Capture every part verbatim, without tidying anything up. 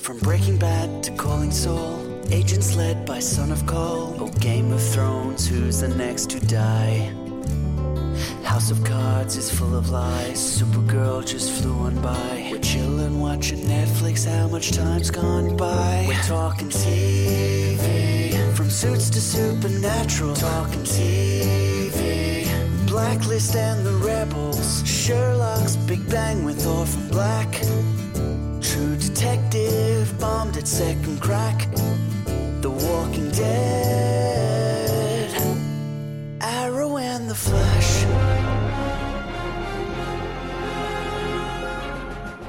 From Breaking Bad to Calling Soul, agents led by Son of Cole. Oh, Game of Thrones, who's the next to die? House of Cards is full of lies. Supergirl just flew on by. We're chillin' watching Netflix, how much time's gone by. We're talking T V. From Suits to Supernatural, talking T V. Blacklist and the Rebels, Sherlock's Big Bang with Orphan Black, True Detective bombed at second crack, The Walking Dead, Arrow and the Flash.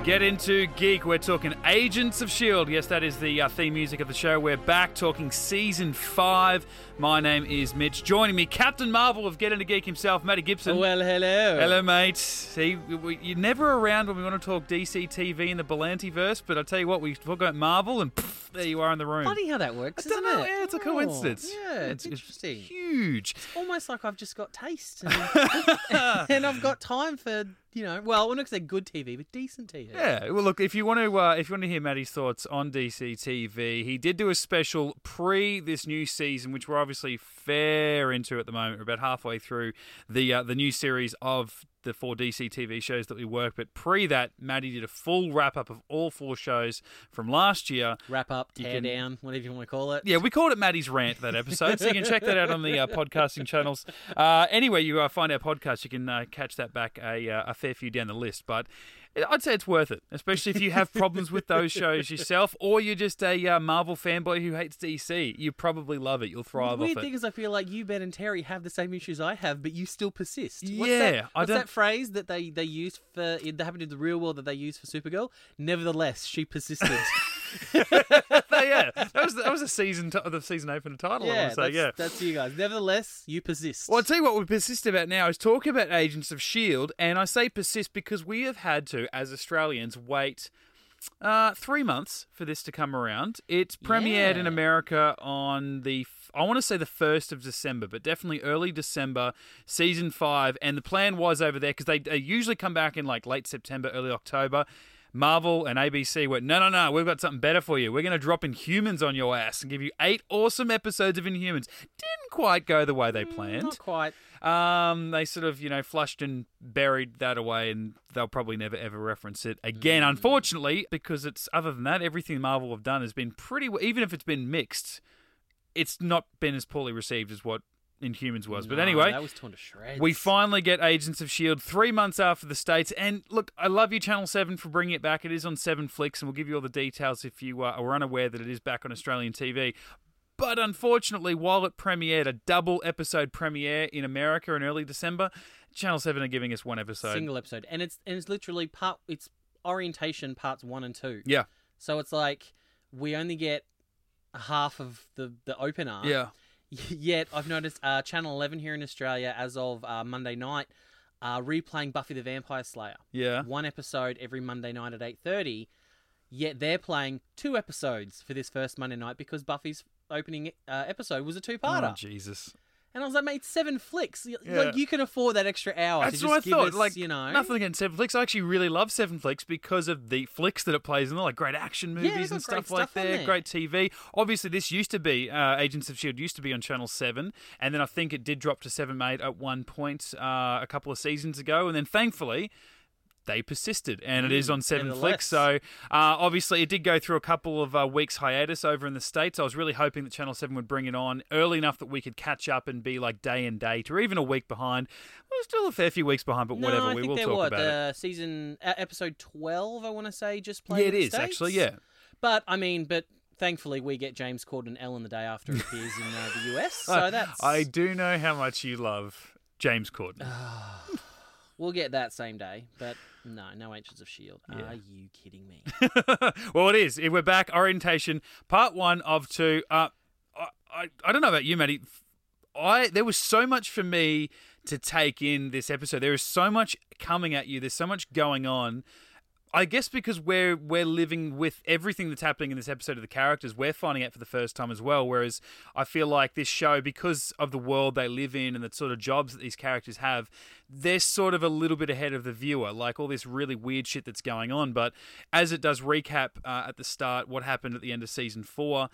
Get Into Geek, we're talking Agents of S H I E L D. Yes, that is the uh, theme music of the show. We're back talking Season five. My name is Mitch. Joining me, Captain Marvel of Get Into Geek himself, Matty Gibson. Well, hello. Hello, mate. See, we, you're never around when we want to talk D C T V and the Berlanti-verse, but I tell you what, we talk about Marvel and pff, there you are in the room. Funny how that works, isn't know, it? Yeah, it's a coincidence. Oh, yeah, it's, it's interesting. It's huge. It's almost like I've just got taste and, and I've got time for, you know, well, we're not going to say good T V, but decent T V. Yeah, well, look, if you want to uh, if you want to hear Matty's thoughts on D C T V, he did do a special pre this new season, which we're obviously Obviously, fair into at the moment. We're about halfway through the uh, the new series of the four D C T V shows that we work. But pre that, Maddie did a full wrap up of all four shows from last year. Wrap up, tear can, down, whatever you want to call it. Yeah, we called it Maddie's Rant that episode, so you can check that out on the uh, podcasting channels. Uh, anyway, you uh, find our podcast, you can uh, catch that back a uh, a fair few down the list, but I'd say it's worth it, especially if you have problems with those shows yourself, or you're just a uh, Marvel fanboy who hates D C. You probably love it. You'll thrive off it. The weird thing is I feel like you, Ben and Terry have the same issues I have, but you still persist. What's yeah. That? What's I that phrase that they, they use for, that happened in the real world that they use for Supergirl? Nevertheless, she persisted. Yeah, that was that was a season t- the season opener title. Yeah, I want to say. That's, yeah, that's you guys. Nevertheless, you persist. Well, I'll tell you what we persist about now is talk about Agents of S H I E L D, and I say persist because we have had to, as Australians, wait uh, three months for this to come around. It's premiered yeah. in America on the I want to say the first of December, but definitely early December, season five. And the plan was over there because they, they usually come back in like late September, early October. Marvel and A B C went, no, no, no, we've got something better for you. We're going to drop Inhumans on your ass and give you eight awesome episodes of Inhumans. Didn't quite go the way they planned. Mm, not quite. Um, they sort of, you know, flushed and buried that away, and they'll probably never, ever reference it again, mm. unfortunately, because it's, other than that, everything Marvel have done has been pretty, even if it's been mixed, it's not been as poorly received as what Inhumans was. No, but anyway, that was torn to shreds. We finally get Agents of S H I E L D three months after the States. And look, I love you, Channel Seven, for bringing it back. It is on Seven Flix, and we'll give you all the details if you uh, are unaware that it is back on Australian T V. But unfortunately, while it premiered, a double episode premiere in America in early December, Channel Seven are giving us one episode, single episode, and it's and it's literally part it's orientation parts one and two. Yeah. So it's like we only get half of the the opener. Yeah. Yet, I've noticed uh, Channel eleven here in Australia, as of uh, Monday night, uh, replaying Buffy the Vampire Slayer. Yeah. One episode every Monday night at eight thirty, yet they're playing two episodes for this first Monday night because Buffy's opening uh, episode was a two-parter. Oh, Jesus. And I was like, mate, Seven Flix. Like, yeah. You can afford that extra hour. That's to just what I give thought. Us, like, you know, nothing against Seven Flix. I actually really love Seven Flix because of the flicks that it plays, and they're like great action movies yeah, and great stuff, stuff like that. There. Great T V. Obviously, this used to be uh, Agents of S H I E L D used to be on Channel Seven, and then I think it did drop to Seven Mate at one point uh, a couple of seasons ago, and then thankfully they persisted, and it is on Seven Flix. So, uh, obviously, it did go through a couple of uh, weeks hiatus over in the States. I was really hoping that Channel seven would bring it on early enough that we could catch up and be like day and date, or even a week behind. Well, still a fair few weeks behind, but no, whatever. I we think will talk what, about uh, it. Season uh, episode twelve, I want to say, just played. Yeah, it in the is States. Actually. Yeah, but I mean, but. Thankfully, we get James Corden Ellen the day after it appears in uh, the U S. So that's. I do know how much you love James Corden. We'll get that same day, but no, no Agents of S H I E L D. Yeah. Are you kidding me? Well, it is. We're back. Orientation, part one of two. Uh, I, I, I don't know about you, Maddie. I there was so much for me to take in this episode. There is so much coming at you. There's so much going on. I guess because we're we're living with everything that's happening in this episode of the characters, we're finding out for the first time as well. Whereas I feel like this show, because of the world they live in and the sort of jobs that these characters have, they're sort of a little bit ahead of the viewer, like all this really weird shit that's going on. But as it does recap uh, at the start what happened at the end of season four,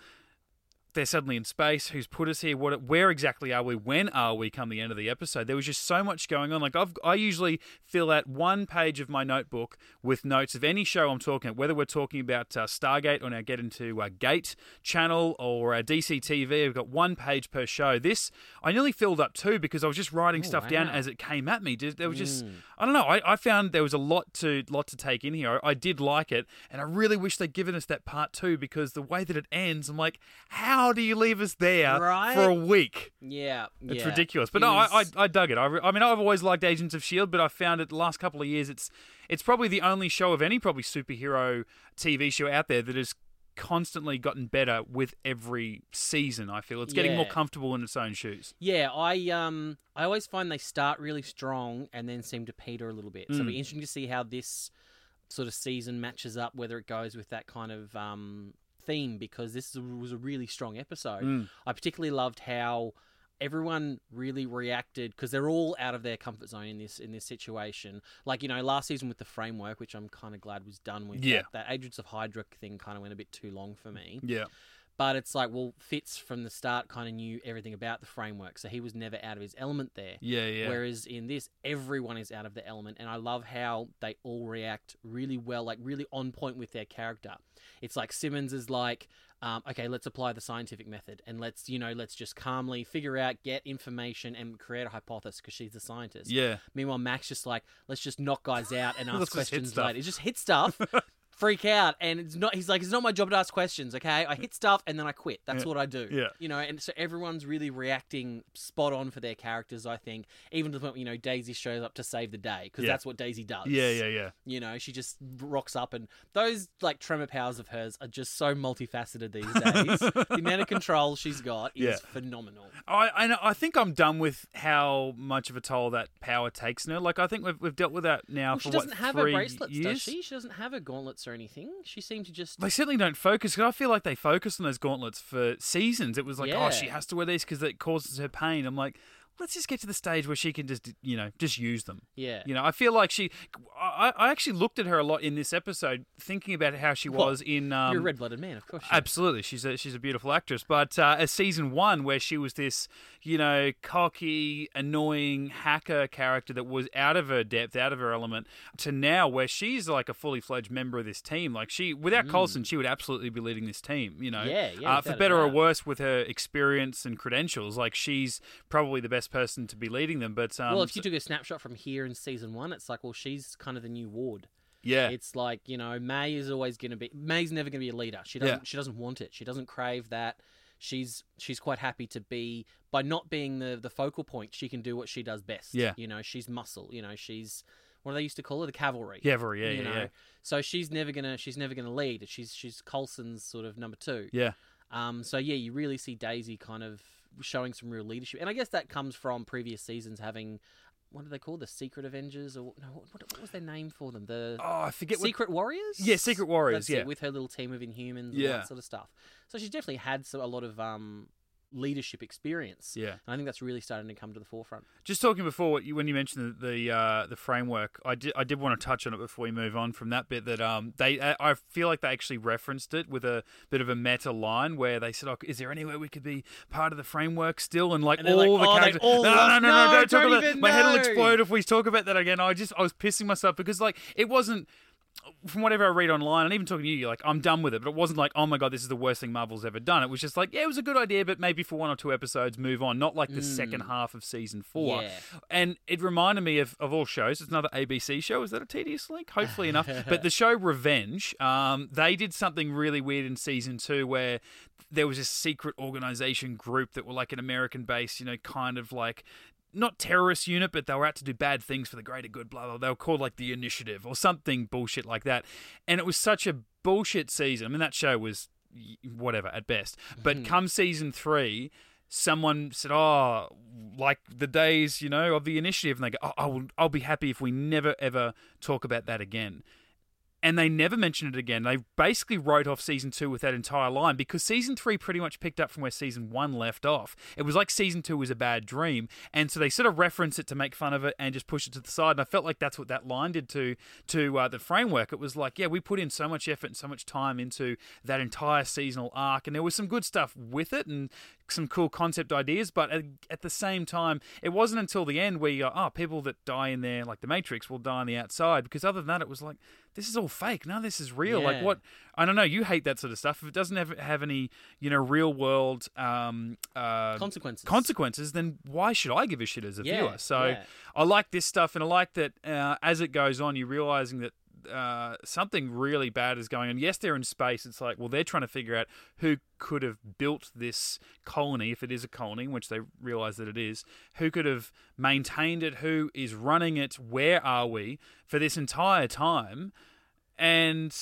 they're suddenly in space. Who's put us here? What? Where exactly are we? When are we? Come the end of the episode, there was just so much going on. Like I've, I usually fill out one page of my notebook with notes of any show I'm talking about, whether we're talking about uh, Stargate or now Get Into uh, Gate Channel or uh, D C T V. I've got one page per show. This I nearly filled up two because I was just writing oh, stuff wow. down as it came at me. There was just mm. I don't know. I, I found there was a lot to lot to take in here. I, I did like it, and I really wish they'd given us that part two because the way that it ends, I'm like, how? How do you leave us there right? for a week? Yeah. It's yeah. ridiculous. But it no, I, I I dug it. I, I mean, I've always liked Agents of S H I E L D, but I found it the last couple of years, it's it's probably the only show of any probably superhero T V show out there that has constantly gotten better with every season, I feel. It's getting yeah. more comfortable in its own shoes. Yeah, I um I always find they start really strong and then seem to peter a little bit. Mm. So it'll be interesting to see how this sort of season matches up, whether it goes with that kind of... um. theme, because this was a really strong episode. Mm. I particularly loved how everyone really reacted, because they're all out of their comfort zone in this in this situation. Like, you know, last season with the framework, which I'm kind of glad was done with, yeah. that, that Agents of Hydra thing kind of went a bit too long for me. Yeah. But it's like, well, Fitz from the start kind of knew everything about the framework, so he was never out of his element there. Yeah, yeah. Whereas in this, everyone is out of their element, and I love how they all react really well, like really on point with their character. It's like Simmons is like, um, okay, let's apply the scientific method, and let's, you know, let's just calmly figure out, get information, and create a hypothesis, because she's a scientist. Yeah. Meanwhile, Mac's just like, let's just knock guys out and ask questions later. It's just hit stuff. Freak out, and it's not. He's like, it's not my job to ask questions. Okay, I hit stuff and then I quit. That's yeah. what I do. Yeah, you know. And so everyone's really reacting spot on for their characters. I think, even to the point where, you know, Daisy shows up to save the day, because yeah. that's what Daisy does. Yeah, yeah, yeah. You know, she just rocks up, and those like tremor powers of hers are just so multifaceted these days. The amount of control she's got is yeah. phenomenal. I and I think I'm done with how much of a toll that power takes now. Like I think we've we've dealt with that now well, for what three years. She doesn't have her bracelets, years? Does she? She doesn't have her gauntlets. Or anything. She seemed to just... They certainly don't focus, because I feel like they focused on those gauntlets for seasons. It was like, yeah. oh, she has to wear these because it causes her pain. I'm like, let's just get to the stage where she can just, you know, just use them. Yeah. You know, I feel like she... I, I actually looked at her a lot in this episode, thinking about how she was well, in... Um, you're a red-blooded man, of course. She absolutely. Is. She's a, she's a beautiful actress. But uh, as season one, where she was this, you know, cocky, annoying hacker character that was out of her depth, out of her element, to now where she's like a fully fledged member of this team. Like she, without mm. Coulson, she would absolutely be leading this team, you know. Yeah, yeah. Uh, for better or worse, with her experience and credentials, like she's probably the best person to be leading them. But um, well, if you took a snapshot from here in season one, it's like, well, she's kind of the new Ward. Yeah. It's like, you know, May is always going to be, May's never going to be a leader. She doesn't, yeah. she doesn't want it. She doesn't crave that. She's she's quite happy to be, by not being the, the focal point, she can do what she does best. Yeah. You know, she's muscle. You know, she's, what do they used to call her? The cavalry. Cavalry, yeah, you yeah, know? yeah. So she's never gonna she's never gonna lead. She's she's Coulson's sort of number two. Yeah. Um so yeah, you really see Daisy kind of showing some real leadership. And I guess that comes from previous seasons having, what do they call the Secret Avengers? Or no, what, what was their name for them? The oh, I forget. Secret what... Warriors? Yeah, Secret Warriors. That's yeah, it, with her little team of Inhumans, yeah. and that sort of stuff. So she's definitely had so, a lot of um, leadership experience. Yeah, and I think that's really starting to come to the forefront. Just talking before what you, when you mentioned the the, uh, the framework, I did I did want to touch on it before we move on from that bit. That um they I feel like they actually referenced it with a bit of a meta line where they said, "Oh, is there any way we could be part of the framework still?" And like and all like, the oh, characters, all no, no, no, no, no, don't, don't talk about it. My know. head will explode if we talk about that again. I just I was pissing myself because like it wasn't. From whatever I read online, and even talking to you, you're like, I'm done with it. But it wasn't like, oh my God, this is the worst thing Marvel's ever done. It was just like, yeah, it was a good idea, but maybe for one or two episodes, move on. Not like the mm. second half of season four. Yeah. And it reminded me of, of all shows. It's another A B C show. Is that a tedious link? Hopefully enough. But the show Revenge, um, they did something really weird in season two where there was this secret organization group that were like an American based, you know, kind of like... not terrorist unit, but they were out to do bad things for the greater good, blah, blah. They were called like the Initiative or something bullshit like that. And it was such a bullshit season. I mean, that show was whatever at best. But come season three... someone said, oh, like the days, you know, of the Initiative. And they go, oh, I'll, I'll be happy if we never, ever talk about that again. and they never mentioned it again. They basically wrote off season two with that entire line, because season three pretty much picked up from where season one left off. It was like season two was a bad dream, and so they sort of reference it to make fun of it and just push it to the side. And I felt like that's what that line did to to uh, the framework. It was like, yeah, we put in so much effort and so much time into that entire seasonal arc, and there was some good stuff with it and some cool concept ideas, but at, at the same time, it wasn't until the end where you go, oh, people that die in there, like the Matrix, will die on the outside, because other than that, it was like, this is all fake. No, this is real. Yeah. Like, what? I don't know. You hate that sort of stuff. If it doesn't have, have any, you know, real world um, uh, consequences, consequences, then why should I give a shit as a yeah. viewer? So yeah. I like this stuff, and I like that uh, as it goes on, you're realizing that Uh, something really bad is going on. Yes, they're in space. It's like, well, they're trying to figure out who could have built this colony, if it is a colony, which they realize that it is, who could have maintained it, who is running it, where are we for this entire time. And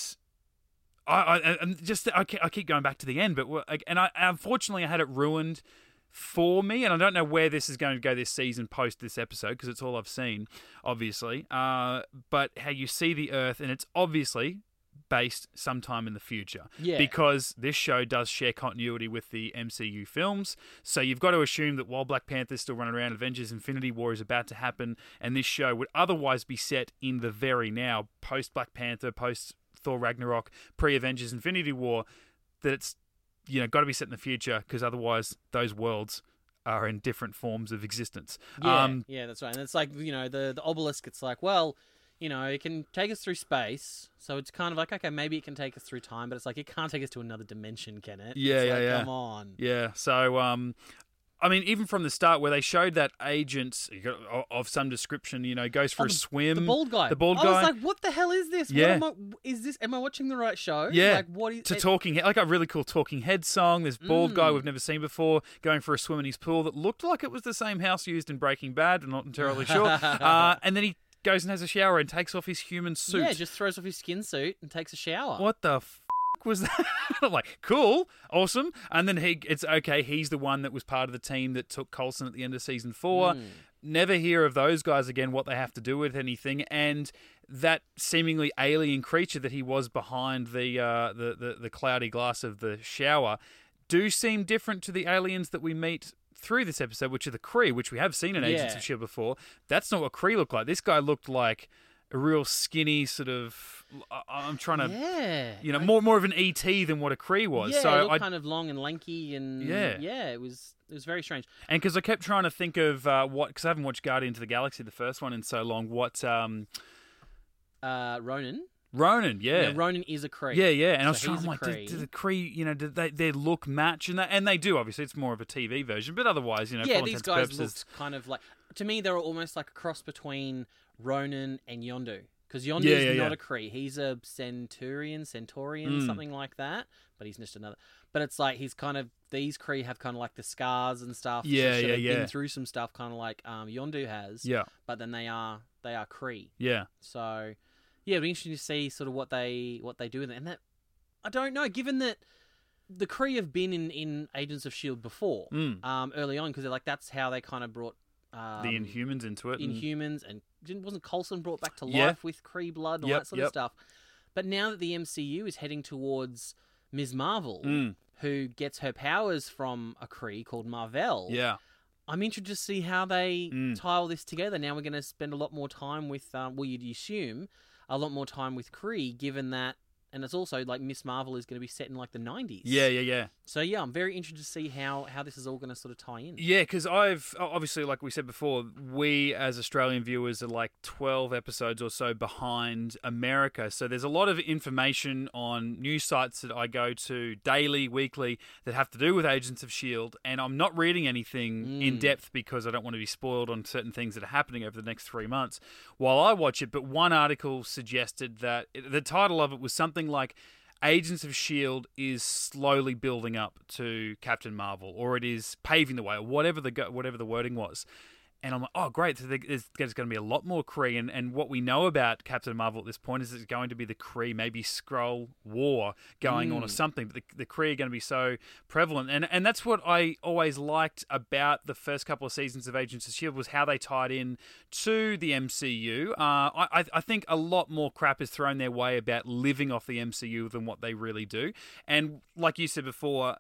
I, I I'm just I keep going back to the end, but and I unfortunately I had it ruined for me, and I don't know where this is going to go this season post this episode, because it's all I've seen, obviously. Uh, but how you see the Earth, and it's obviously based sometime in the future, yeah. because this show does share continuity with the M C U films. So you've got to assume that while Black Panther's still running around, Avengers Infinity War is about to happen, and this show would otherwise be set in the very now, post Black Panther, post Thor Ragnarok, pre Avengers Infinity War, that it's you know, got to be set in the future, because otherwise those worlds are in different forms of existence. Yeah, um, yeah, that's right. And it's like, you know, the, the obelisk, it's like, well, you know, it can take us through space, so it's kind of like, okay, maybe it can take us through time, but it's like, it can't take us to another dimension, can it? Yeah, it's yeah, like, yeah. Come on. Yeah, so... um. I mean, even from the start, where they showed that agent of some description, you know, goes for oh, a swim. The bald guy. The bald guy. I was like, "What the hell is this? Yeah. What am I, is this? Am I watching the right show? Yeah. Like, what is to it? Talking Head, like a really cool Talking Head song. This bald mm. guy we've never seen before going for a swim in his pool that looked like it was the same house used in Breaking Bad. I'm not entirely sure. uh, and then he goes and has a shower and takes off his human suit. Yeah, just throws off his skin suit and takes a shower. What the. F- was that? I'm like, cool, awesome. And then he, it's okay, he's the one that was part of the team that took Coulson at the end of season four. Mm. Never hear of those guys again, what they have to do with anything. And that seemingly alien creature that he was behind the uh, the, the, the cloudy glass of the shower do seem different to the aliens that we meet through this episode, which are the Kree, which we have seen in yeah. Agents of S H I E L D before. That's not what Kree looked like. This guy looked like a real skinny sort of, I'm trying to, yeah. you know, more more of an E T than what a Kree was. Yeah, so it looked I, kind of long and lanky, and yeah, yeah it was it was very strange. And because I kept trying to think of uh, what, because I haven't watched Guardians of the Galaxy, the first one, in so long, what... um, uh, Ronan? Ronan, yeah. yeah. Ronan is a Kree. Yeah, yeah. And so I was trying to like, did, did the Kree, you know, did they, their look match? And they, and they do, obviously. It's more of a T V version, but otherwise, you know, yeah, these guys purposes. looked kind of like, to me, they were almost like a cross between Ronan and Yondu, because Yondu is yeah, yeah, not yeah. a Kree. He's a Centurion, Centaurian, mm. something like that. But he's just another. But it's like he's kind of these Kree have kind of like the scars and stuff. Yeah, yeah, yeah. Been through some stuff, kind of like um, Yondu has. Yeah. But then they are they are Kree. Yeah. So yeah, it'd be interesting to see sort of what they what they do with it. And that I don't know, given that the Kree have been in, in Agents of S H I E L D before mm. um, early on, because they're like that's how they kind of brought. Um, the Inhumans into it. Inhumans, and, and wasn't Coulson brought back to life yeah. with Kree blood and all yep, that sort yep. of stuff? But now that the M C U is heading towards Miz Marvel, mm. who gets her powers from a Kree called Marvel, yeah. I'm interested to see how they mm. tie all this together. Now we're going to spend a lot more time with, um, well, you'd assume, a lot more time with Kree, given that. And it's also like Miz Marvel is going to be set in like the nineties. Yeah, yeah, yeah. So yeah, I'm very interested to see how, how this is all going to sort of tie in. Yeah, because I've obviously, like we said before, we as Australian viewers are like twelve episodes or so behind America. So there's a lot of information on news sites that I go to daily, weekly, that have to do with Agents of S H I E L D. And I'm not reading anything mm. in depth because I don't want to be spoiled on certain things that are happening over the next three months while I watch it. But one article suggested that it, the title of it was something like Agents of S H I E L D is slowly building up to Captain Marvel, or it is paving the way, or whatever the whatever the wording was. And I'm like, oh, great. So there's, there's going to be a lot more Kree. And, and what we know about Captain Marvel at this point is it's going to be the Kree, maybe Skrull war going mm. on or something. But the, the Kree are going to be so prevalent. And and that's what I always liked about the first couple of seasons of Agents of S H I E L D was how they tied in to the M C U. Uh, I, I think a lot more crap is thrown their way about living off the M C U than what they really do. And like you said before,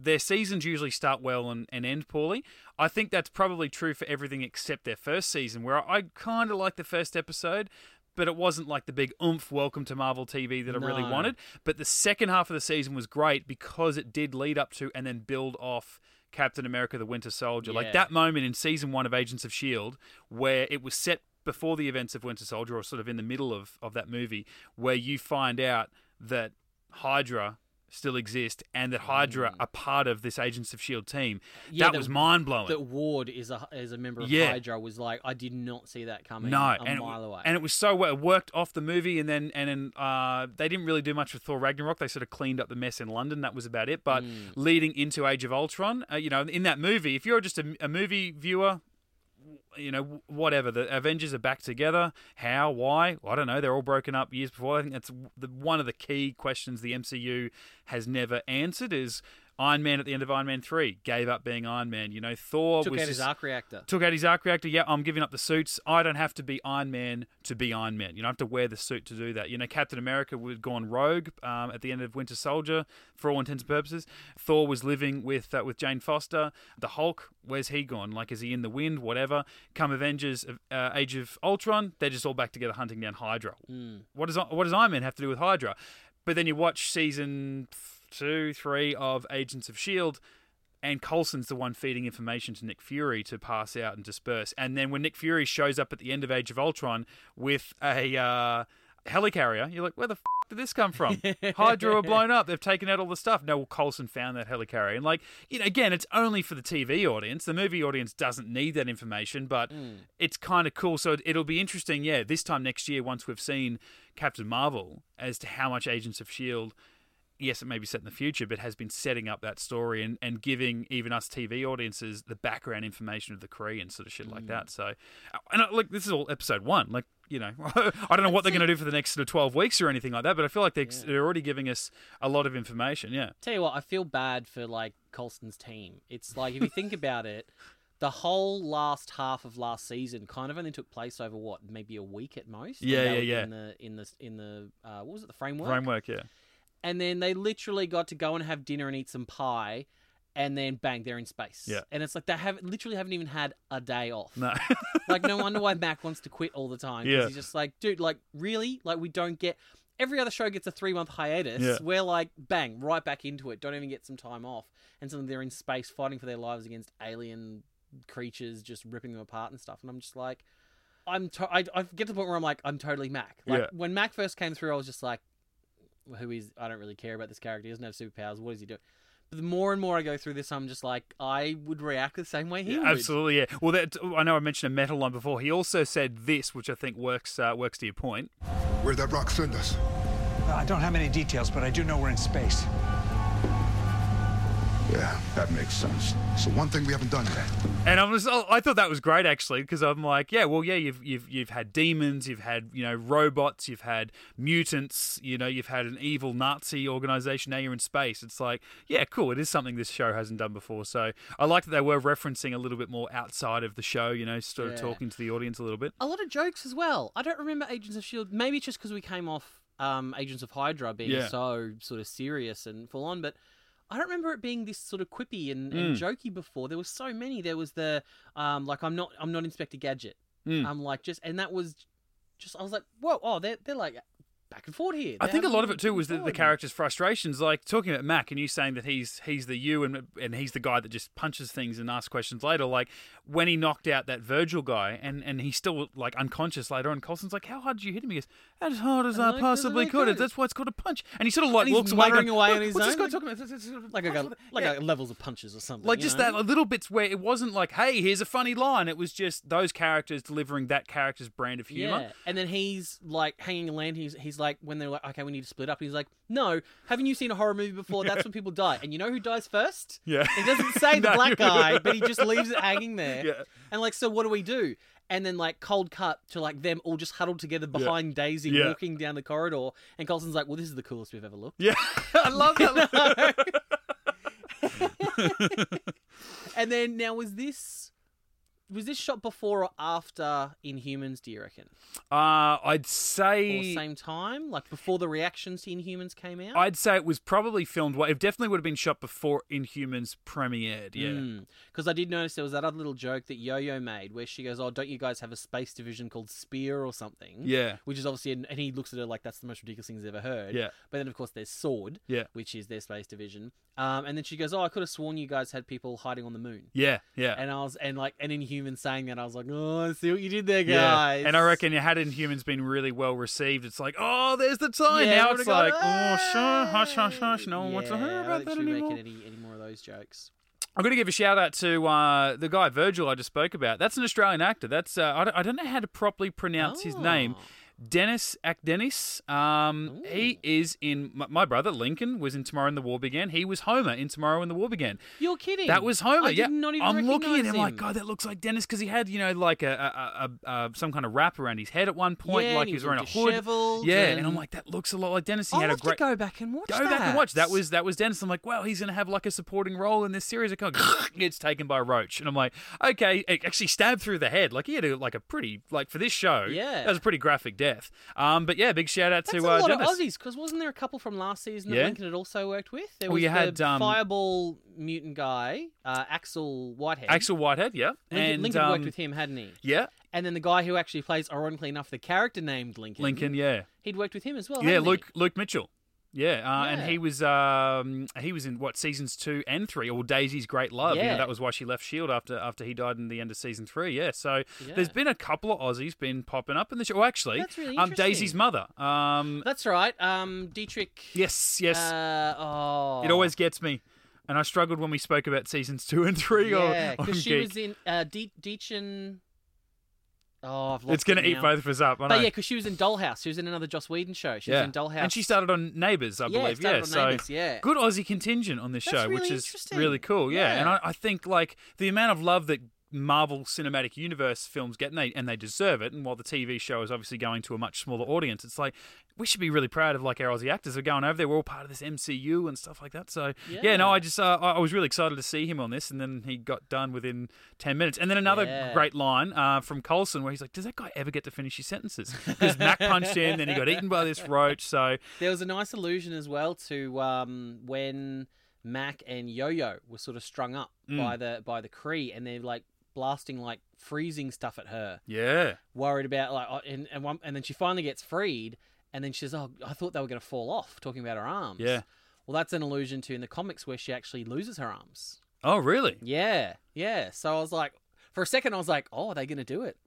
their seasons usually start well and, and end poorly. I think that's probably true for everything except their first season, where I, I kind of liked the first episode, but it wasn't like the big oomph welcome to Marvel T V that I no. really wanted. But the second half of the season was great because it did lead up to and then build off Captain America, the Winter Soldier. Yeah. Like that moment in season one of Agents of S H I E L D where it was set before the events of Winter Soldier or sort of in the middle of, of that movie where you find out that Hydra still exist and that Hydra mm. are part of this Agents of S H I E L D team. Yeah, that, that was mind-blowing. That Ward is a, is a member of yeah. Hydra was like, I did not see that coming no, a and mile it, away. And it was so well. It worked off the movie and then and then uh, they didn't really do much with Thor Ragnarok. They sort of cleaned up the mess in London. That was about it. But mm. leading into Age of Ultron, uh, you know, in that movie, if you're just a, a movie viewer, you know, whatever. The Avengers are back together. How? Why? I don't know. They're all broken up years before. I think that's the, one of the key questions the M C U has never answered is Iron Man at the end of Iron Man three gave up being Iron Man. You know, Thor took was... Took out his arc reactor. Took out his arc reactor. Yeah, I'm giving up the suits. I don't have to be Iron Man to be Iron Man. You don't have to wear the suit to do that. You know, Captain America would have gone rogue um, at the end of Winter Soldier for all intents and purposes. Thor was living with uh, with Jane Foster. The Hulk, where's he gone? Like, is he in the wind? Whatever. Come Avengers, uh, Age of Ultron, they're just all back together hunting down Hydra. Mm. What does what does Iron Man have to do with Hydra? But then you watch season two, three of Agents of S H I E L D, and Coulson's the one feeding information to Nick Fury to pass out and disperse. And then when Nick Fury shows up at the end of Age of Ultron with a uh, helicarrier, you're like, where the f*** did this come from? Hydra are blown up. They've taken out all the stuff. No, well, Coulson found that helicarrier. And like, you know, again, it's only for the T V audience. The movie audience doesn't need that information, but mm. it's kind of cool. So it'll be interesting, yeah, this time next year, once we've seen Captain Marvel, as to how much Agents of S H I E L D, yes, it may be set in the future, but has been setting up that story and, and giving even us T V audiences the background information of the Kree and sort of shit like mm. that. So, and look, this is all episode one. Like, you know, I don't know what they're going to do for the next sort of twelve weeks or anything like that, but I feel like they're, yeah. they're already giving us a lot of information. Yeah. Tell you what, I feel bad for like Coulson's team. It's like, if you think about it, the whole last half of last season kind of only took place over what, maybe a week at most. Yeah, yeah, yeah. In the in the in the uh, what was it? The framework. Framework, yeah. And then they literally got to go and have dinner and eat some pie, and then bang, they're in space. Yeah. And it's like they have literally haven't even had a day off. No. Like, no wonder why Mac wants to quit all the time. Yeah. He's just like, dude, like, really? Like, we don't get... Every other show gets a three-month hiatus. Yeah. We're like, bang, right back into it. Don't even get some time off. And suddenly they're in space fighting for their lives against alien creatures, just ripping them apart and stuff. And I'm just like... I'm to- I, I get to the point where I'm like, I'm totally Mac. Like, yeah. When Mac first came through, I was just like, who is, I don't really care about this character. He doesn't have superpowers. What is he doing? But the more and more I go through this, I'm just like, I would react the same way he yeah, would. Absolutely, yeah. Well, that, I know I mentioned a metal line before. He also said this, which I think works uh, works to your point. Where'd that rock send us? Uh, I don't have any details, but I do know we're in space. Yeah, that makes sense. So one thing we haven't done yet. And I was, I thought that was great actually, because I'm like, yeah, well, yeah, you've you've you've had demons, you've had you know robots, you've had mutants, you know, you've had an evil Nazi organization. Now you're in space. It's like, yeah, cool. It is something this show hasn't done before. So I like that they were referencing a little bit more outside of the show. You know, sort yeah. of talking to the audience a little bit. A lot of jokes as well. I don't remember Agents of S H I E L D. Maybe it's just because we came off um, Agents of Hydra being yeah. so sort of serious and full on, but I don't remember it being this sort of quippy and, and mm. jokey before. There were so many. There was the, um, like, I'm not I'm not Inspector Gadget. Mm. I'm like, just, and that was just, I was like, whoa, oh, they're, they're like back and forth here. They I think a lot of it too was the, the character's frustrations, like talking about Mac and you saying that he's he's the you and and he's the guy that just punches things and asks questions later. Like when he knocked out that Virgil guy and, and he's still like unconscious later on, Coulson's like, how hard did you hit him? He goes, as hard as I, I possibly could. It. That's why it's called a punch. And he sort of like and walks away, going, away on his what's own? This guy like, talking about? Like, a, like yeah. a levels of punches or something. Like just know? That like, little bits where it wasn't like, hey, here's a funny line. It was just those characters delivering that character's brand of humor. Yeah. And then he's like hanging a land. He's, he's like, like, when they're like, okay, we need to split up. And he's like, no, haven't you seen a horror movie before? That's yeah. when people die. And you know who dies first? Yeah. He doesn't say the no. black guy, but he just leaves it hanging there. Yeah. And like, so what do we do? And then, like, cold cut to, like, them all just huddled together behind yeah. Daisy yeah. walking down the corridor. And Coulson's like, well, this is the coolest we've ever looked. Yeah. I love that. And then, now, was this... Was this shot before or after Inhumans, do you reckon? Uh, I'd say... Or same time? Like, before the reactions to Inhumans came out? I'd say it was probably filmed... It definitely would have been shot before Inhumans premiered, yeah. Because mm. I did notice there was that other little joke that Yo-Yo made where she goes, oh, don't you guys have a space division called Spear or something? Yeah. Which is obviously... And he looks at her like, that's the most ridiculous thing he's ever heard. Yeah. But then, of course, there's Sword, yeah. which is their space division. Um, and then she goes, oh, I could have sworn you guys had people hiding on the moon. Yeah, yeah. And I was... And, like, and Inhumans... saying that, I was like, oh, I see what you did there, guys. Yeah. And I reckon had Inhumans been really well received, it's like, oh, there's the time. Yeah, now it's like, gone, oh, sure, hush, hush, hush. No yeah, one wants to hear about that anymore. Making any, any more of those jokes. I'm going to give a shout out to uh, the guy, Virgil, I just spoke about. That's an Australian actor. That's uh, I, don't, I don't know how to properly pronounce oh. his name. Dennis Akdenis. Um, he is in... My, my brother, Lincoln, was in Tomorrow When the War Began. He was Homer in Tomorrow When the War Began. You're kidding. That was Homer. I yeah. did not even I'm looking at him, him like, God, that looks like Dennis, because he had, you know, like a, a, a, a some kind of wrap around his head at one point, yeah, like he was wearing a hood. Yeah, and... and I'm like, that looks a lot like Dennis. He I'll had a great... to go back and watch go that. Go back and watch. That was that was Dennis. I'm like, wow, he's going to have like a supporting role in this series. It kind of gets taken by a roach. And I'm like, okay, it actually stabbed through the head. Like he had a, like a pretty, like for this show, yeah. that was a pretty graphic death. Um, but yeah, big shout out That's to uh, Dennis. That's a lot Dennis. of Aussies, because wasn't there a couple from last season that yeah. Lincoln had also worked with? There was well, you had, the um, Fireball mutant guy, uh, Axel Whitehead. Axel Whitehead, yeah. Lincoln, and, Lincoln um, worked with him, hadn't he? Yeah. And then the guy who actually plays, ironically enough, the character named Lincoln. Lincoln, yeah. He'd worked with him as well. Yeah, Luke he? Luke Mitchell. Yeah, uh, yeah, and he was um, he was in what seasons two and three, or Daisy's Great Love. Yeah. You know, that was why she left S H I E L D after after he died in the end of season three. Yeah, so yeah. there's been a couple of Aussies been popping up in the show. Well, actually, that's really um, Daisy's mother. Um, that's right, um, Dietrich. Yes, yes. Uh, oh, it always gets me. And I struggled when we spoke about seasons two and three. Yeah, because she Geek. was in uh, D- Dietchen. Oh, I've lost It's going it to eat both of us up, I But know. yeah, because she was in Dollhouse. She was in another Joss Whedon show. She yeah. was in Dollhouse. And she started on Neighbours, I yeah, believe. Started yeah, started on Neighbours, so yeah. Good Aussie contingent on this That's show, really which is really cool. Yeah, yeah. and I, I think like the amount of love that Marvel Cinematic Universe films get, and they, and they deserve it, and while the T V show is obviously going to a much smaller audience, it's like... We should be really proud of like our Aussie actors are going over there. We're all part of this M C U and stuff like that. So yeah, yeah no, I just uh, I was really excited to see him on this, and then he got done within ten minutes. And then another yeah. great line uh, from Coulson where he's like, "Does that guy ever get to finish his sentences?" Because Mac punched him, then he got eaten by this roach. So there was a nice allusion as well to um, when Mac and Yo-Yo were sort of strung up mm. by the by the Kree, and they're like blasting like freezing stuff at her. Yeah, worried about like, and and, one, and then she finally gets freed. And then she says, oh, I thought they were going to fall off, talking about her arms. Yeah. Well, that's an allusion to in the comics where she actually loses her arms. Oh, really? Yeah. Yeah. So I was like, for a second, I was like, oh, are they going to do it?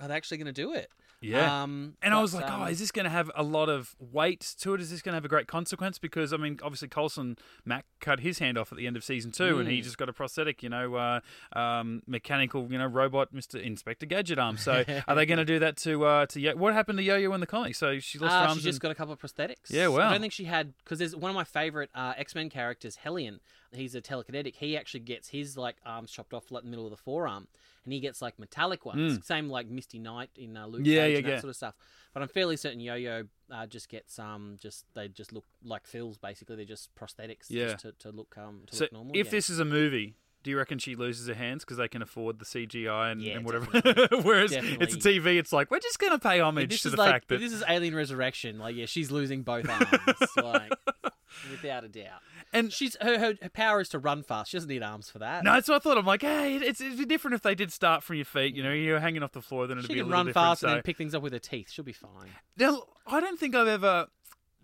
Are they actually going to do it? Yeah. Um, and but, I was like, um, oh, is this going to have a lot of weight to it? Is this going to have a great consequence? Because, I mean, obviously Coulson, Mac cut his hand off at the end of season two mm. and he just got a prosthetic, you know, uh, um, mechanical, you know, robot Mister Inspector Gadget arm. So are they going to do that to, uh, to Yo- what happened to Yo-Yo in the comics? So she lost uh, her arms. She just and... got a couple of prosthetics. Yeah, wow. I don't think she had, because there's one of my favourite uh, X-Men characters, Hellion. He's a telekinetic. He actually gets his like arms chopped off like in the middle of the forearm, and he gets like metallic ones, mm. same like Misty Knight in uh, Luke yeah, Cage yeah, and that yeah. sort of stuff. But I'm fairly certain Yo-Yo uh, just gets um just they just look like fills basically. They're just prosthetics yeah. just to, to look um to so look normal. If yeah. this is a movie, do you reckon she loses her hands because they can afford the C G I and, yeah, and whatever? Whereas definitely. It's a T V, it's like we're just gonna pay homage yeah, to the like, fact that this is Alien Resurrection. Like yeah, she's losing both arms. like... Without a doubt. And she's her, her her power is to run fast. She doesn't need arms for that. No, so I thought, I'm like, hey, it's, it'd be different if they did start from your feet. You know, you're hanging off the floor, then it'd she be a little different. She can run fast so. and then pick things up with her teeth. She'll be fine. Now, I don't think I've ever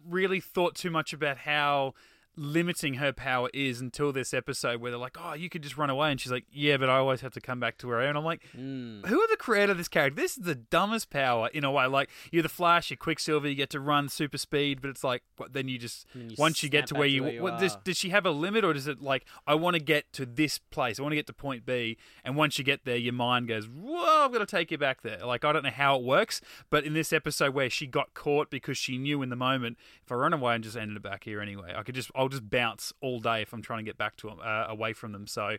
really thought too much about how... limiting her power is until this episode where they're like, oh, you could just run away. And she's like, yeah, but I always have to come back to where I am. And I'm like, mm. who are the creator of this character? This is the dumbest power in a way. Like, you're the Flash, you're Quicksilver, you get to run super speed, but it's like, what, then you just, you once you get to where you, where you what, does, does she have a limit, or is it like, I want to get to this place, I want to get to point B, and once you get there, your mind goes, whoa, I've got to take you back there. Like, I don't know how it works, but in this episode where she got caught because she knew in the moment, if I run away and just ended up back here anyway, I could just, I'll just bounce all day if I'm trying to get back to them, uh, away from them. So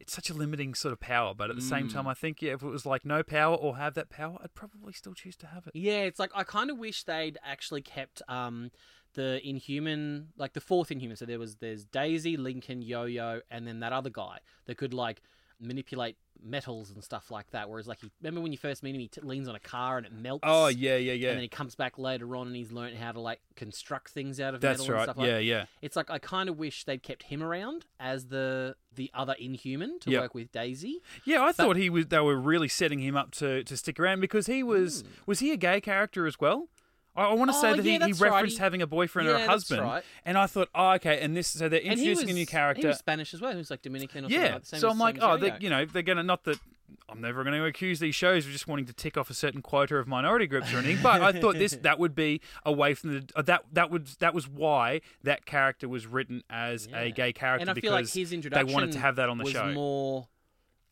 it's such a limiting sort of power. But at the mm. same time, I think, yeah, if it was like no power or have that power, I'd probably still choose to have it. Yeah, it's like, I kind of wish they'd actually kept um, the Inhuman, like the fourth Inhuman. So there was, there's Daisy, Lincoln, Yo-Yo, and then that other guy that could like manipulate metals and stuff like that. Whereas, like, he, remember when you first meet him, he t- leans on a car and it melts. Oh, yeah, yeah, yeah. And then he comes back later on and he's learned how to, like, construct things out of That's metal right. and stuff like yeah, that. Yeah, yeah. It's like, I kind of wish they'd kept him around as the the other Inhuman to yep. work with Daisy. Yeah, I but, thought he was. They were really setting him up to, to stick around because he was... Mm. Was he a gay character as well? I, I want to oh, say that yeah, he, he referenced right. having a boyfriend yeah, or a husband. Right. And I thought, oh, okay, and this, so they're introducing was, a new character. He was Spanish as well. He was like Dominican or yeah. something like that. Yeah, so I'm like, oh, they, you know, they're going to, not that I'm never going to accuse these shows of just wanting to tick off a certain quota of minority groups or anything, but I thought this, that would be away from the, uh, that, that would, that was why that character was written as yeah. a gay character. And I because feel like his introduction they wanted to have that on the was show. More...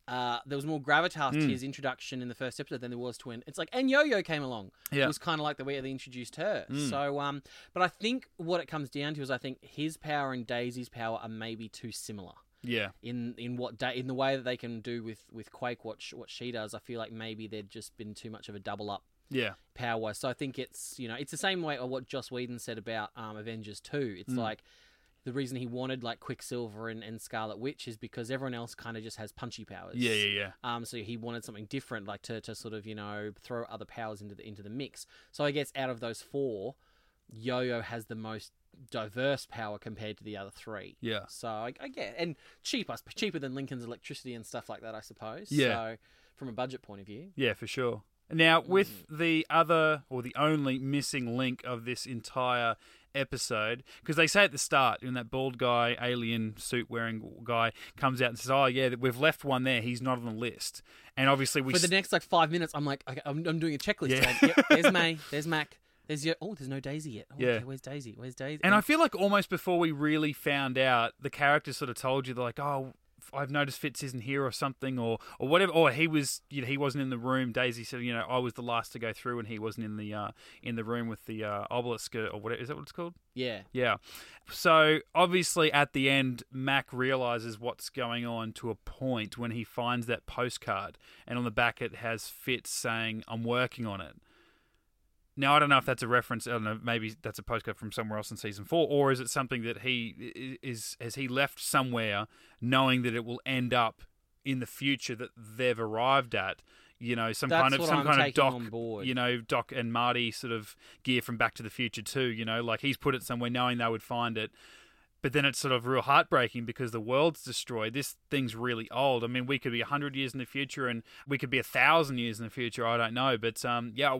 Uh, there was more gravitas mm. to his introduction in the first episode than there was to... In, it's like... And Yo-Yo came along. Yeah. It was kind of like the way they introduced her. Mm. So, um... But I think what it comes down to is I think his power and Daisy's power are maybe too similar. Yeah. In in what da- in the way that they can do with, with Quake, what, sh- what she does, I feel like maybe there'd just been too much of a double-up yeah. power. So I think it's, you know... It's the same way of what Joss Whedon said about um, Avengers two. It's mm. like... The reason he wanted like Quicksilver and, and Scarlet Witch is because everyone else kind of just has punchy powers. Yeah, yeah, yeah. Um, so he wanted something different, like to, to sort of, you know, throw other powers into the into the mix. So I guess out of those four, Yo-Yo has the most diverse power compared to the other three. Yeah. So I, I get, and cheaper, cheaper than Lincoln's electricity and stuff like that, I suppose. Yeah. So from a budget point of view. Yeah, for sure. Now, with the other, or the only missing link of this entire episode, because they say at the start, when that bald guy, alien suit-wearing guy, comes out and says, oh, yeah, we've left one there, he's not on the list. And obviously we... For the next, like, five minutes, I'm like, okay, I'm, I'm doing a checklist. Yeah. Like, yep, there's May, there's Mac. There's your, oh, there's no Daisy yet. Oh, yeah. Okay, where's Daisy? Where's Daisy? And I feel like almost before we really found out, the characters sort of told you, they're like, oh... I've noticed Fitz isn't here or something or, or whatever, or he was, you know, he wasn't in the room. Daisy said, you know, I was the last to go through and he wasn't in the, uh, in the room with the, uh, obelisk or whatever. Is that what it's called? Yeah. Yeah. So obviously at the end, Mac realizes what's going on to a point when he finds that postcard and on the back, it has Fitz saying, I'm working on it. Now, I don't know if that's a reference. I don't know. Maybe that's a postcard from somewhere else in season four, or is it something that he is? Has he left somewhere, knowing that it will end up in the future that they've arrived at? You know, some that's kind of some I'm kind of Doc, you know, Doc and Marty sort of gear from Back to the Future too. You know, like he's put it somewhere, knowing they would find it. But then it's sort of real heartbreaking because the world's destroyed. This thing's really old. I mean, we could be one hundred years in the future and we could be one thousand years in the future. I don't know. But, um, yeah,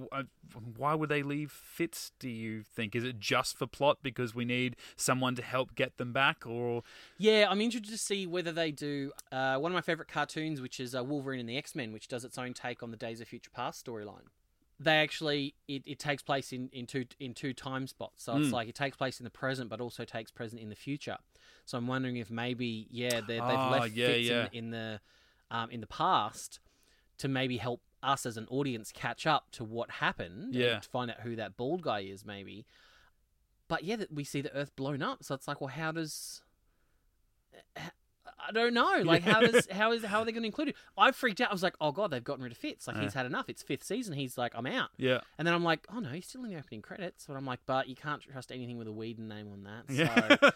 why would they leave Fitz, do you think? Is it just for plot because we need someone to help get them back? Or yeah, I'm interested to see whether they do uh, one of my favourite cartoons, which is uh, Wolverine and the X-Men, which does its own take on the Days of Future Past storyline. They actually, it, it takes place in, in two in two time spots. So it's mm. like it takes place in the present, but also takes present in the future. So I'm wondering if maybe, yeah, they've oh, left yeah, Fitz yeah. In, in the um, in the past to maybe help us as an audience catch up to what happened yeah. and find out who that bald guy is, maybe. But yeah, we see the Earth blown up. So it's like, well, how does... How, I don't know. Like, how does how is how are they going to include it? I freaked out. I was like, oh god, they've gotten rid of Fitz. Like, yeah. he's had enough. It's fifth season. He's like, I'm out. Yeah. And then I'm like, oh no, he's still in the opening credits. But I'm like, but you can't trust anything with a Whedon name on that. So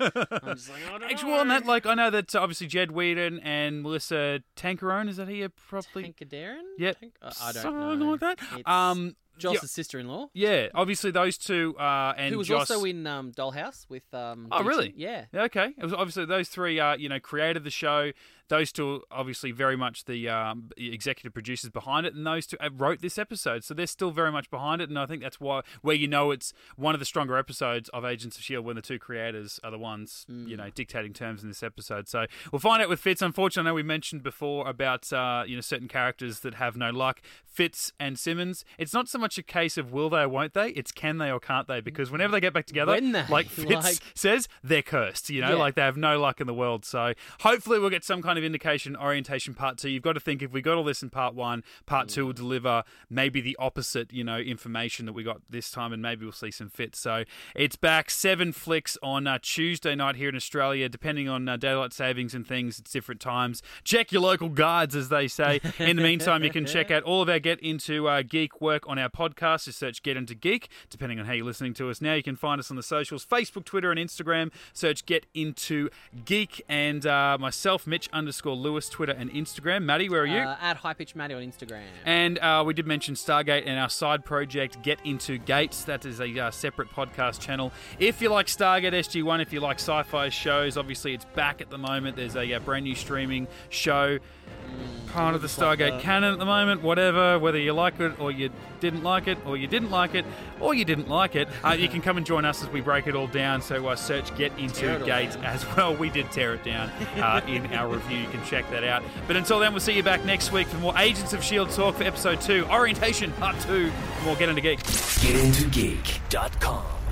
yeah. I'm just like, oh, I don't actually, know. Well, on that, like, I know that obviously Jed Whedon and Melissa Tankerone, is that here properly? Tankerdaren? Yeah. Tank- uh, I don't Something know. Something like that. It's... Um, Joss's yeah. sister-in-law. Yeah, obviously those two uh, and who was Joss... also in um, Dollhouse with... Um, oh, really? Yeah. Okay. It was obviously those three, uh, you know, created the show. Those two are obviously very much the um, executive producers behind it, and those two wrote this episode, so they're still very much behind it. And I think that's why, where you know it's one of the stronger episodes of Agents of S H I E L D when the two creators are the ones mm. you know dictating terms in this episode. So we'll find out with Fitz. Unfortunately, I know we mentioned before about uh, you know certain characters that have no luck. Fitz and Simmons. It's not so much a case of will they or won't they. It's can they or can't they, because whenever they get back together, they, like Fitz like... says, they're cursed. You know, yeah. like they have no luck in the world. So hopefully we'll get some kind of indication orientation part two. You've got to think, if we got all this in part one, part two will deliver maybe the opposite, you know, information that we got this time, and maybe we'll see some fits. So it's back, Seven Flix on uh, Tuesday night here in Australia. Depending on uh, daylight savings and things, it's different times. Check your local guards, as they say. In the meantime, you can check out all of our Get Into uh, Geek work on our podcast. Just search Get Into Geek, depending on how you're listening to us now. You can find us on the socials, Facebook, Twitter, and Instagram. Search Get Into Geek. And uh, myself, Mitch underscore Lewis, Twitter and Instagram. Maddie, where are you? Uh, at High Pitch Maddie on Instagram. And uh, we did mention Stargate and our side project, Get Into Gates. That is a uh, separate podcast channel. If you like Stargate S G one, if you like sci-fi shows, obviously it's back at the moment. There's a uh, brand new streaming show, part of the Stargate canon at the moment. Whatever, whether you like it or you didn't like it, or you didn't like it, or you didn't like it, uh, you can come and join us as we break it all down. So uh, search Get Into Gates as well. We did tear it down uh, in our review. You can check that out. But until then, we'll see you back next week for more Agents of S H I E L D talk for episode two, Orientation Part two, and we'll Get Into Geek. Get Into Geek dot com